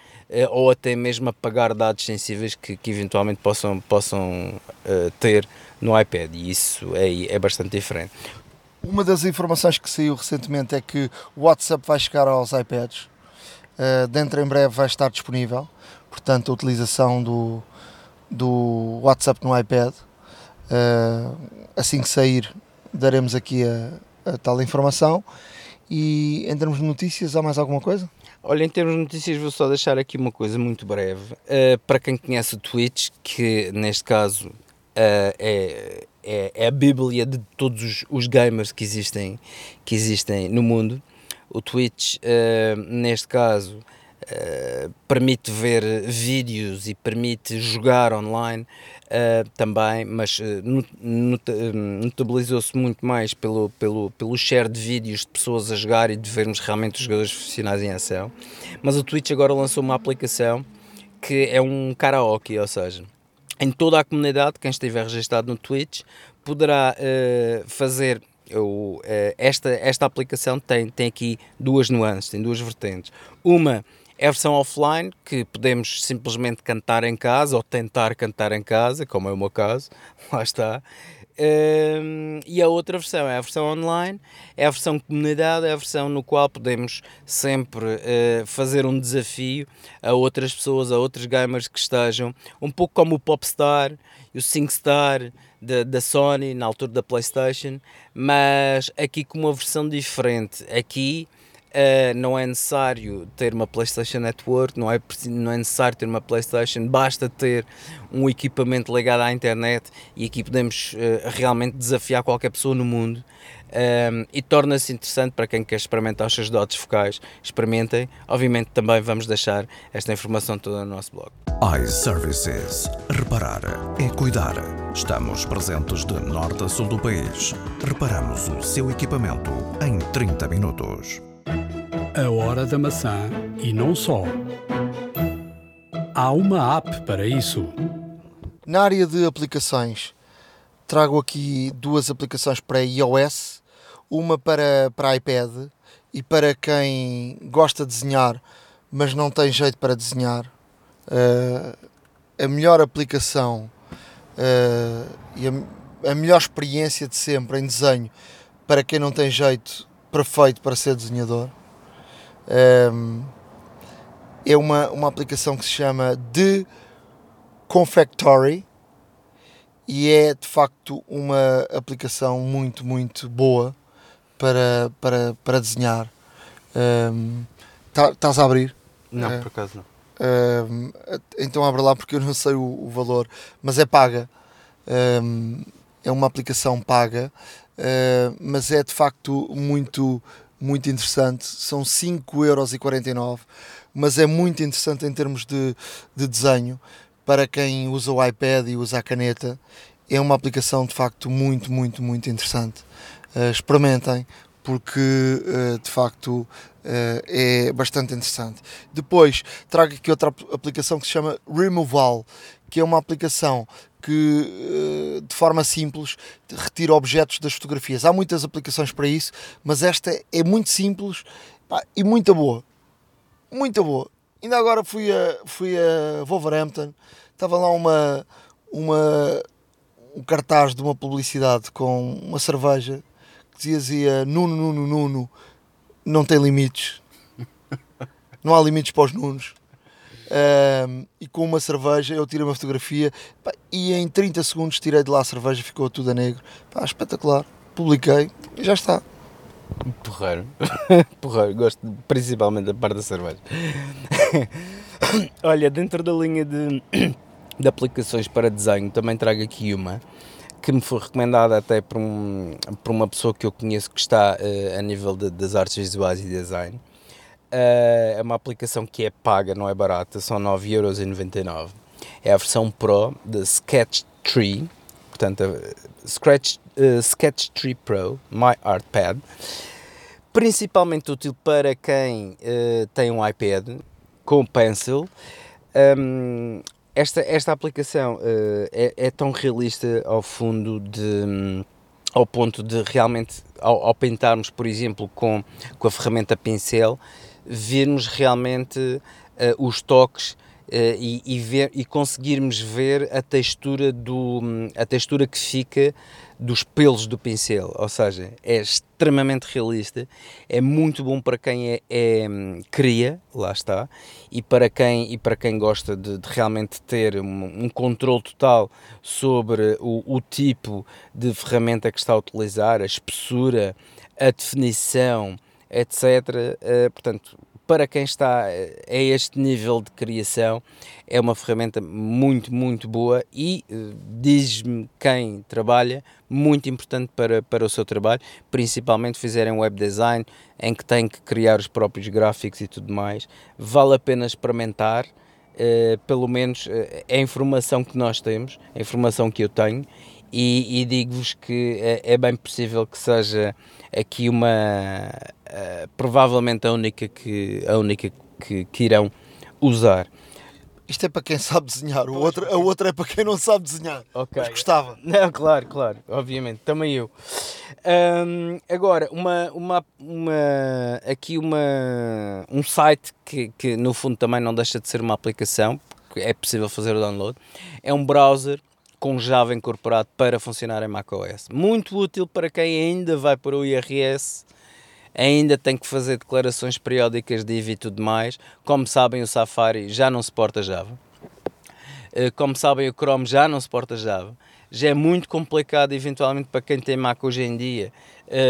ou até mesmo apagar dados sensíveis que, que eventualmente possam, possam uh, ter no iPad, e isso é, é bastante diferente. Uma das informações que saiu recentemente é que o WhatsApp vai chegar aos iPads, uh, dentro em breve vai estar disponível, portanto a utilização do, do WhatsApp no iPad, uh, assim que sair daremos aqui a, a tal informação. E em termos de notícias, há mais alguma coisa? Olha, em termos de notícias vou só deixar aqui uma coisa muito breve, uh, para quem conhece o Twitch, que neste caso Uh, é, é, é a bíblia de todos os, os gamers que existem, que existem no mundo. O Twitch, uh, neste caso, uh, permite ver vídeos e permite jogar online uh, também, mas uh, not, notabilizou-se muito mais pelo, pelo, pelo share de vídeos de pessoas a jogar e de vermos realmente os jogadores profissionais em ação. Mas o Twitch agora lançou uma aplicação que é um karaoke, ou seja, em toda a comunidade, quem estiver registado no Twitch poderá uh, fazer... Eu, esta, esta aplicação tem, tem aqui duas nuances, tem duas vertentes. Uma é a versão offline, que podemos simplesmente cantar em casa ou tentar cantar em casa, como é o meu caso, lá está. E a outra versão é a versão online, é a versão comunidade, é a versão no qual podemos sempre fazer um desafio a outras pessoas, a outros gamers que estejam, um pouco como o Popstar, o SingStar da, da Sony, na altura da PlayStation, mas aqui com uma versão diferente. Aqui Uh, não é necessário ter uma PlayStation Network, não é, não é necessário ter uma PlayStation, basta ter um equipamento ligado à internet e aqui podemos uh, realmente desafiar qualquer pessoa no mundo uh, e torna-se interessante para quem quer experimentar os seus dotes focais. Experimentem, obviamente também vamos deixar esta informação toda no nosso blog. iServices. Reparar é cuidar. Estamos presentes de norte a sul do país. Reparamos o seu equipamento em trinta minutos. A Hora da Maçã e não só. Há uma app para isso. Na área de aplicações, trago aqui duas aplicações para iOS, uma para, para iPad e para quem gosta de desenhar, mas não tem jeito para desenhar. Uh, a melhor aplicação uh, e a, a melhor experiência de sempre em desenho para quem não tem jeito perfeito para ser desenhador. Um, é uma, uma aplicação que se chama The Confectory e é de facto uma aplicação muito, muito boa para, para, para desenhar. Um, tá, estás a abrir? Não, uh, por acaso não. Um, então abre lá porque eu não sei o, o valor, mas é paga. Um, é uma aplicação paga, uh, mas é de facto muito... muito interessante, são cinco euros e quarenta e nove, mas é muito interessante em termos de, de desenho para quem usa o iPad e usa a caneta. É uma aplicação de facto muito, muito, muito interessante. Uh, experimentem, porque uh, de facto uh, é bastante interessante. Depois trago aqui outra aplicação que se chama Removal, que é uma aplicação que de forma simples retira objetos das fotografias. Há muitas aplicações para isso, mas esta é muito simples e muito boa. Muito boa. Ainda agora fui a, fui a Wolverhampton, estava lá uma, uma, um cartaz de uma publicidade com uma cerveja que dizia Nuno, Nuno, Nuno, não tem limites. Não há limites para os Nunos. Um, e com uma cerveja eu tirei uma fotografia, pá, e em trinta segundos tirei de lá a cerveja, ficou tudo a negro, pá, espetacular, publiquei e já está. Porreiro, porreiro, gosto principalmente da parte da cerveja. Olha, dentro da linha de, de aplicações para desenho também trago aqui uma que me foi recomendada até por, um, por uma pessoa que eu conheço que está uh, a nível de, das artes visuais e design. Uh, é uma aplicação que é paga, não é barata, são nove euros e noventa e nove. É a versão Pro da Sketch Tree, portanto, uh, Sketch, uh, Sketch Tree Pro, My Artpad, principalmente útil para quem uh, tem um iPad com Pencil. Um, esta, esta aplicação uh, é, é tão realista ao fundo de... ao ponto de realmente, ao, ao pintarmos, por exemplo, com, com a ferramenta pincel, vermos realmente uh, os toques uh, e, e, ver, e conseguirmos ver a textura, do, a textura que fica dos pelos do pincel, ou seja, é extremamente realista, é muito bom para quem é, é cria, lá está, e para quem, e para quem gosta de, de realmente ter um, um controle total sobre o, o tipo de ferramenta que está a utilizar, a espessura, a definição, etcétera. Uh, portanto, para quem está a este nível de criação, é uma ferramenta muito, muito boa e, diz-me quem trabalha, muito importante para, para o seu trabalho, principalmente fizerem web design, em que tem que criar os próprios gráficos e tudo mais. Vale a pena experimentar, eh, pelo menos eh, a informação que nós temos, a informação que eu tenho, e, e digo-vos que é, é bem possível que seja aqui uma uh, provavelmente a única, que, a única que, que irão usar. Isto é para quem sabe desenhar, o outro, a outra é para quem não sabe desenhar, okay. Mas gostava. Não, claro, claro, obviamente, também eu. Um, agora, uma, uma, uma, aqui uma, um site que, que no fundo também não deixa de ser uma aplicação, porque é possível fazer o download, é um browser com Java incorporado para funcionar em macOS. Muito útil para quem ainda vai para o I R S, ainda tem que fazer declarações periódicas de I V A e tudo mais. Como sabem, o Safari já não suporta Java. Como sabem, o Chrome já não suporta Java. Já é muito complicado, eventualmente, para quem tem Mac hoje em dia,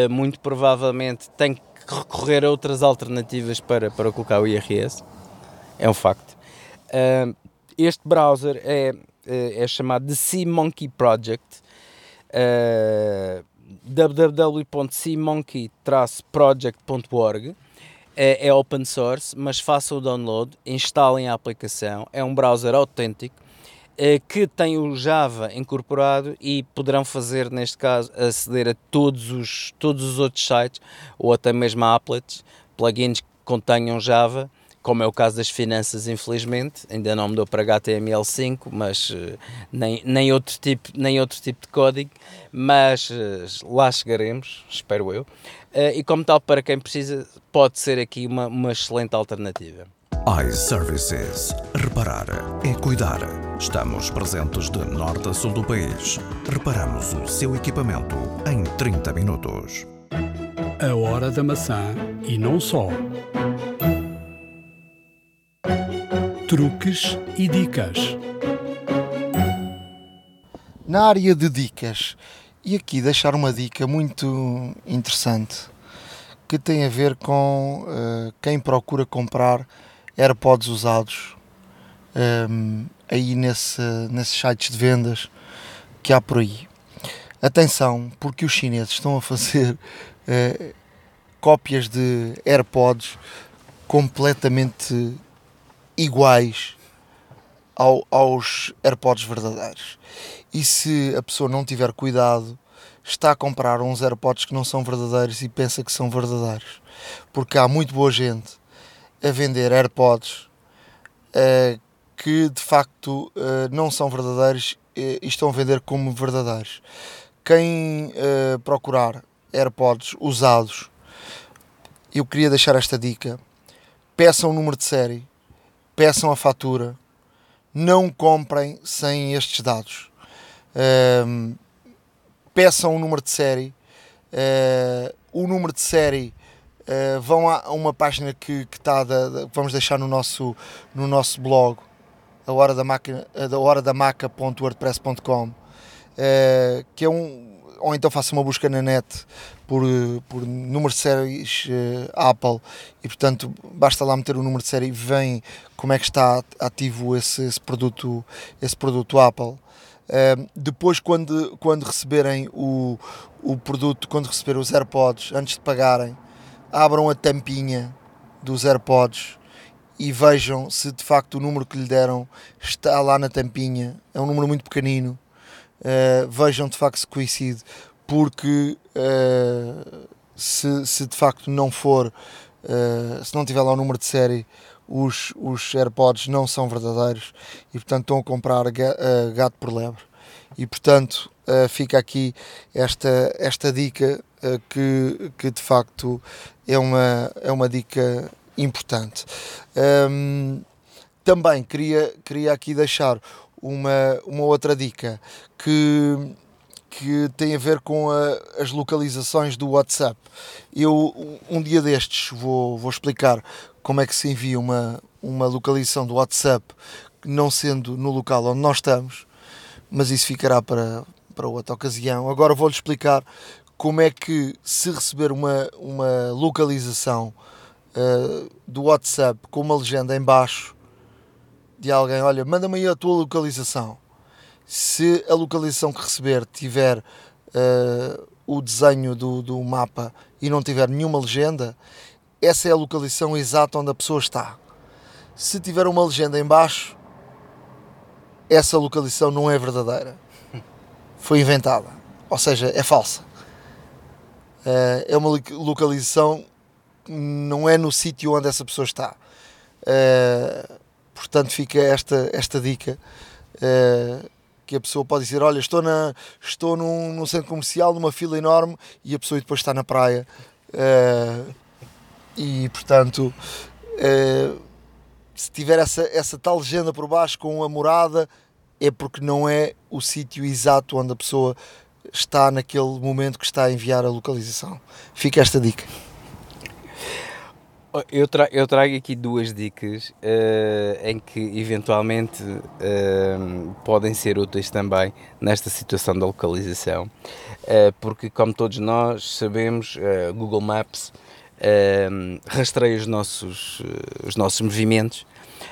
muito provavelmente tem que recorrer a outras alternativas para, para colocar o I R S. É um facto. Este browser é... é chamado de C-Monkey Project, uh, w w w ponto c monkey dash project ponto org, é, é open source, mas façam o download, instalem a aplicação, é um browser autêntico, uh, que tem o Java incorporado e poderão fazer, neste caso, aceder a todos os, todos os outros sites, ou até mesmo a applets, plugins que contenham Java, como é o caso das finanças, infelizmente, ainda não mudou para H T M L cinco, mas uh, nem, nem, outro tipo, nem outro tipo de código, mas uh, lá chegaremos, espero eu, uh, e como tal, para quem precisa, pode ser aqui uma, uma excelente alternativa. iServices. Reparar é cuidar. Estamos presentes de norte a sul do país. Reparamos o seu equipamento em trinta minutos. A Hora da Maçã e não só. Truques e dicas. Na área de dicas, e aqui deixar uma dica muito interessante que tem a ver com uh, quem procura comprar AirPods usados um, aí nesse, nesses sites de vendas que há por aí. Atenção, porque os chineses estão a fazer uh, cópias de AirPods completamente iguais ao, aos AirPods verdadeiros, e se a pessoa não tiver cuidado, está a comprar uns AirPods que não são verdadeiros e pensa que são verdadeiros, porque há muito boa gente a vender AirPods uh, que de facto uh, não são verdadeiros e estão a vender como verdadeiros. Quem uh, procurar AirPods usados, eu queria deixar esta dica: peçam o número de série, peçam a fatura, não comprem sem estes dados. Um, peçam o número de série, uh, o número de série, uh, vão a uma página que, que está da, da, vamos deixar no nosso, no nosso blog, a hora da máquina, da hora da maca ponto wordpress ponto com, uh, que é um, ou então faça uma busca na net por, por número de séries uh, Apple, e portanto basta lá meter o número de série e vem como é que está ativo esse, esse, produto, esse produto Apple. Uh, depois quando, quando receberem o, o produto, quando receberem os AirPods, antes de pagarem, abram a tampinha dos AirPods e vejam se de facto o número que lhe deram está lá na tampinha. É um número muito pequenino. Uh, vejam de facto se coincide, porque uh, se, se de facto não for, uh, se não tiver lá o número de série, os, os AirPods não são verdadeiros e portanto estão a comprar gato por lebre. E portanto uh, fica aqui esta, esta dica uh, que, que de facto é uma, é uma dica importante. Um, também queria, queria aqui deixar Uma, uma outra dica que, que tem a ver com a, as localizações do WhatsApp. Eu um dia destes vou, vou explicar como é que se envia uma, uma localização do WhatsApp não sendo no local onde nós estamos, mas isso ficará para, para outra ocasião. Agora vou-lhe explicar como é que, se receber uma, uma localização uh, do WhatsApp com uma legenda em baixo de alguém, olha, manda-me aí a tua localização. Se a localização que receber tiver uh, o desenho do, do mapa e não tiver nenhuma legenda, essa é a localização exata onde a pessoa está. Se tiver uma legenda em baixo, essa localização não é verdadeira, foi inventada, ou seja, é falsa. Uh, é uma localização, não é no sítio onde essa pessoa está. Uh, portanto, fica esta, esta dica. Uh, que a pessoa pode dizer, olha, estou, na, estou num, num centro comercial, numa fila enorme, e a pessoa depois está na praia, uh, e portanto uh, se tiver essa, essa tal legenda por baixo com a morada, é porque não é o sítio exato onde a pessoa está naquele momento que está a enviar a localização. Fica esta dica. Eu, tra- eu trago aqui duas dicas uh, em que eventualmente uh, podem ser úteis também nesta situação da localização, uh, porque como todos nós sabemos, uh, Google Maps uh, rastreia os nossos, uh, os nossos movimentos.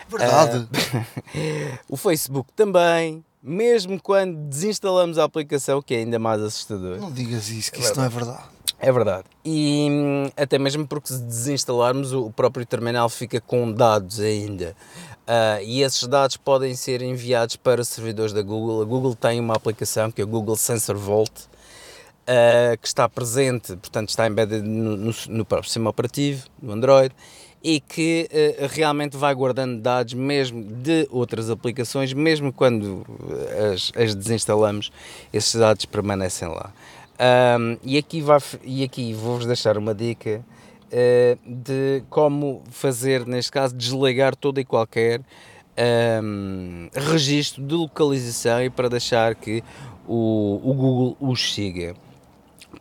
Verdade! Uh, o Facebook também, mesmo quando desinstalamos a aplicação, que é ainda mais assustador. Não digas isso, que isso não é verdade. É verdade. E até mesmo porque se desinstalarmos o próprio terminal fica com dados ainda. Uh, e esses dados podem ser enviados para servidores da Google. A Google tem uma aplicação que é o Google Sensor Vault, uh, que está presente, portanto está embedded no, no, no próprio sistema operativo, no Android, e que uh, realmente vai guardando dados mesmo de outras aplicações, mesmo quando as, as desinstalamos, esses dados permanecem lá. Um, e, aqui vai, e aqui vou-vos deixar uma dica uh, de como fazer, neste caso, desligar todo e qualquer um, registro de localização e para deixar que o, o Google os siga.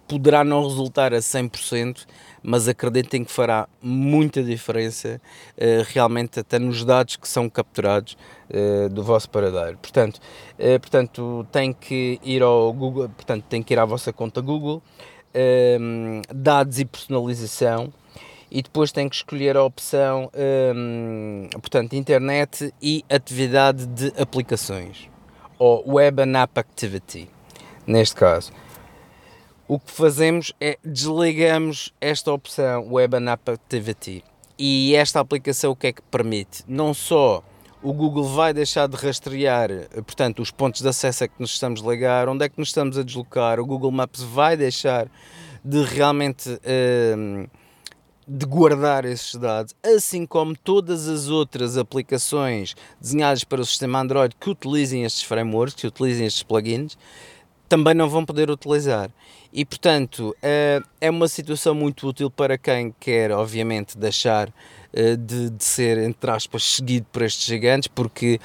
Poderá não resultar a cem por cento, mas acreditem que fará muita diferença uh, realmente até nos dados que são capturados uh, do vosso paradeiro. Portanto, uh, portanto, tem que ir ao Google, portanto, tem que ir à vossa conta Google, um, dados e personalização, e depois tem que escolher a opção, um, portanto, internet e atividade de aplicações, ou Web and App Activity, neste caso. O que fazemos é desligamos esta opção Web and App Activity, e esta aplicação o que é que permite? Não só o Google vai deixar de rastrear, portanto, os pontos de acesso a que nos estamos a ligar, onde é que nos estamos a deslocar, o Google Maps vai deixar de realmente um, de guardar esses dados, assim como todas as outras aplicações desenhadas para o sistema Android que utilizem estes frameworks, que utilizem estes plugins, também não vão poder utilizar. E portanto é uma situação muito útil para quem quer obviamente deixar de, de ser, entre aspas, seguido por estes gigantes, porque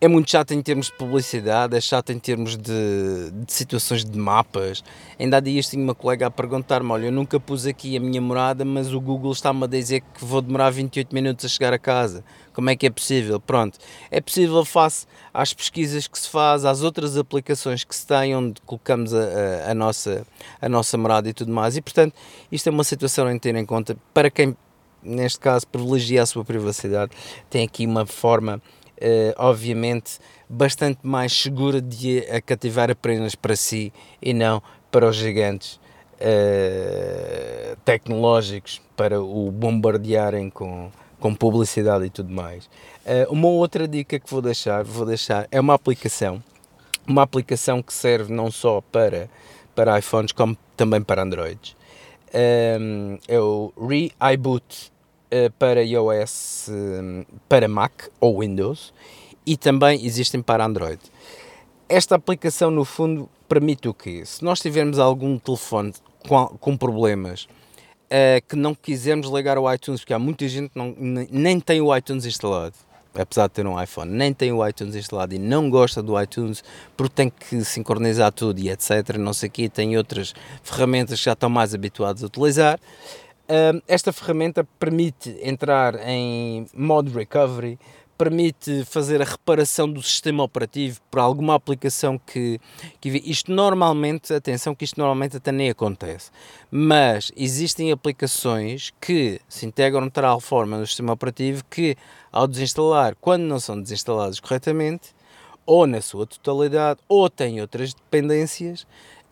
é muito chato em termos de publicidade, é chato em termos de, de situações de mapas. Ainda há dias tinha uma colega a perguntar-me, olha, eu nunca pus aqui a minha morada, mas o Google está-me a dizer que vou demorar vinte e oito minutos a chegar a casa. Como é que é possível? Pronto, é possível face às pesquisas que se faz, às outras aplicações que se têm, onde colocamos a, a, a, nossa, a nossa morada e tudo mais. E, portanto, isto é uma situação a ter em conta. Para quem, neste caso, privilegia a sua privacidade, tem aqui uma forma... Uh, obviamente bastante mais segura de a cativar apenas para si e não para os gigantes uh, tecnológicos, para o bombardearem com, com publicidade e tudo mais. Uh, uma outra dica que vou deixar, vou deixar é uma aplicação, uma aplicação que serve não só para, para iPhones como também para Androids, um, é o ReiBoot para iOS, para Mac ou Windows, e também existem para Android. Esta aplicação no fundo permite o quê? Se nós tivermos algum telefone com, com problemas, que não quisermos ligar o iTunes, porque há muita gente que não, nem tem o iTunes instalado, apesar de ter um iPhone, nem tem o iTunes instalado e não gosta do iTunes porque tem que sincronizar tudo e etc, não sei o quê, tem outras ferramentas que já estão mais habituados a utilizar. Esta ferramenta permite entrar em modo recovery permite fazer a reparação do sistema operativo por alguma aplicação que, que... Isto normalmente, atenção que isto normalmente até nem acontece, mas existem aplicações que se integram de tal forma no sistema operativo que ao desinstalar, quando não são desinstalados corretamente, ou na sua totalidade, ou têm outras dependências,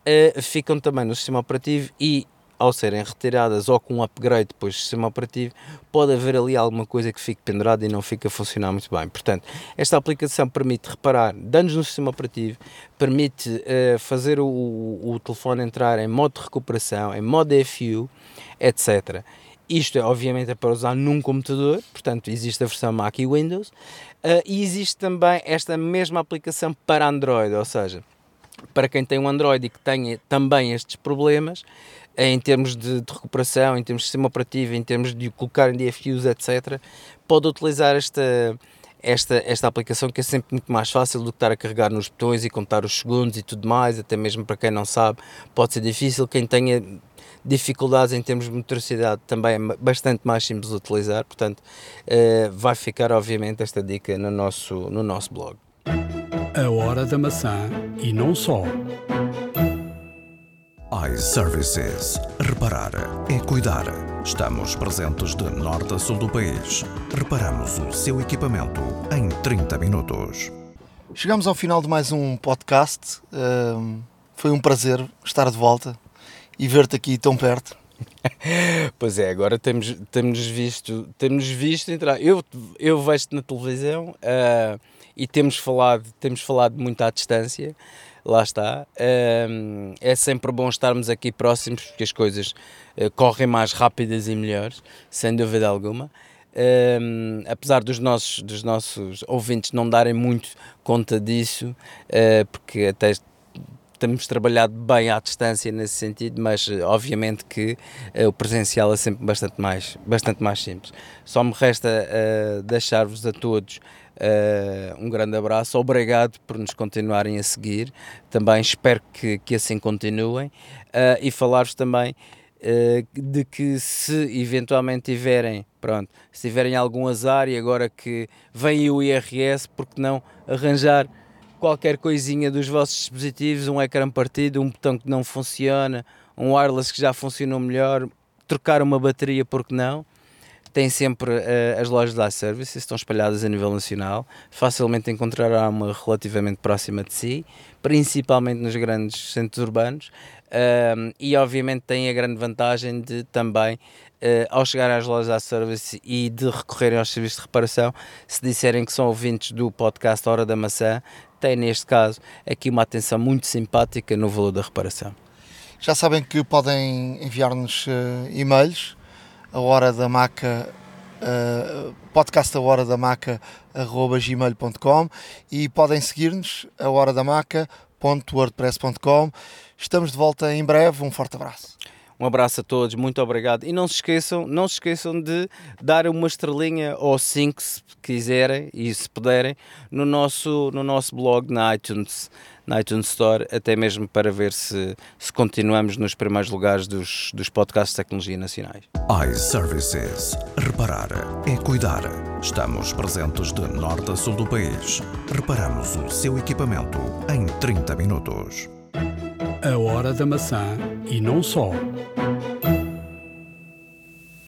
uh, ficam também no sistema operativo e ao serem retiradas ou com um upgrade depois do sistema operativo, pode haver ali alguma coisa que fique pendurada e não fica a funcionar muito bem. Portanto, esta aplicação permite reparar danos no sistema operativo, permite uh, fazer o, o telefone entrar em modo de recuperação, em modo F U, etcétera. Isto, é, obviamente, é para usar num computador, portanto, existe a versão Mac e Windows, uh, e existe também esta mesma aplicação para Android, ou seja, para quem tem um Android e que tenha também estes problemas, em termos de, de recuperação, em termos de sistema operativo, em termos de colocar em D F Us, etcétera, pode utilizar esta, esta, esta aplicação, que é sempre muito mais fácil do que estar a carregar nos botões e contar os segundos e tudo mais. Até mesmo para quem não sabe, pode ser difícil. Quem tenha dificuldades em termos de motoricidade também é bastante mais simples de utilizar. Portanto, eh, vai ficar, obviamente, esta dica no nosso, no nosso blog. A Hora da Maçã e não só. iServices. Reparar é cuidar. Estamos presentes de norte a sul do país. Reparamos o seu equipamento em trinta minutos. Chegamos ao final de mais um podcast. Um, foi um prazer estar de volta e ver-te aqui tão perto. Pois é, agora temos, temos visto, temos visto entrar. Eu, eu vejo-te na televisão uh, e temos falado, temos falado muito à distância. Lá está, é sempre bom estarmos aqui próximos porque as coisas correm mais rápidas e melhores, sem dúvida alguma. Apesar dos nossos, dos nossos ouvintes não darem muito conta disso, porque até temos trabalhado bem à distância nesse sentido, mas obviamente que o presencial é sempre bastante mais, bastante mais simples. Só me resta deixar-vos a todos Uh, um grande abraço, obrigado por nos continuarem a seguir, também espero que, que assim continuem, uh, e falar-vos também uh, de que se eventualmente tiverem, pronto, se tiverem algum azar e agora que vem o I R S, porque não arranjar qualquer coisinha dos vossos dispositivos, um ecrã partido, um botão que não funciona, um wireless que já funcionou melhor, trocar uma bateria, porque não? Tem sempre uh, as lojas da iServices, estão espalhadas a nível nacional, facilmente encontrará uma relativamente próxima de si, principalmente nos grandes centros urbanos, uh, e obviamente tem a grande vantagem de também, uh, ao chegar às lojas da iServices e de recorrerem aos serviços de reparação, se disserem que são ouvintes do podcast Hora da Maçã, tem neste caso aqui uma atenção muito simpática no valor da reparação. Já sabem que podem enviar-nos uh, e-mails, a hora da maca, uh, podcast a hora da maca arroba gmail ponto com, e podem seguir-nos a hora da maca ponto wordpress ponto com. Estamos de volta em breve, um forte abraço. Um abraço a todos, muito obrigado, e não se esqueçam, não se esqueçam de dar uma estrelinha ou cinco se quiserem e se puderem no nosso, no nosso blog na iTunes, na iTunes Store, até mesmo para ver se, se continuamos nos primeiros lugares dos, dos podcasts de tecnologia nacionais. iServices. Reparar é cuidar. Estamos presentes de norte a sul do país. Reparamos o seu equipamento em trinta minutos. A Hora da Maçã e não só.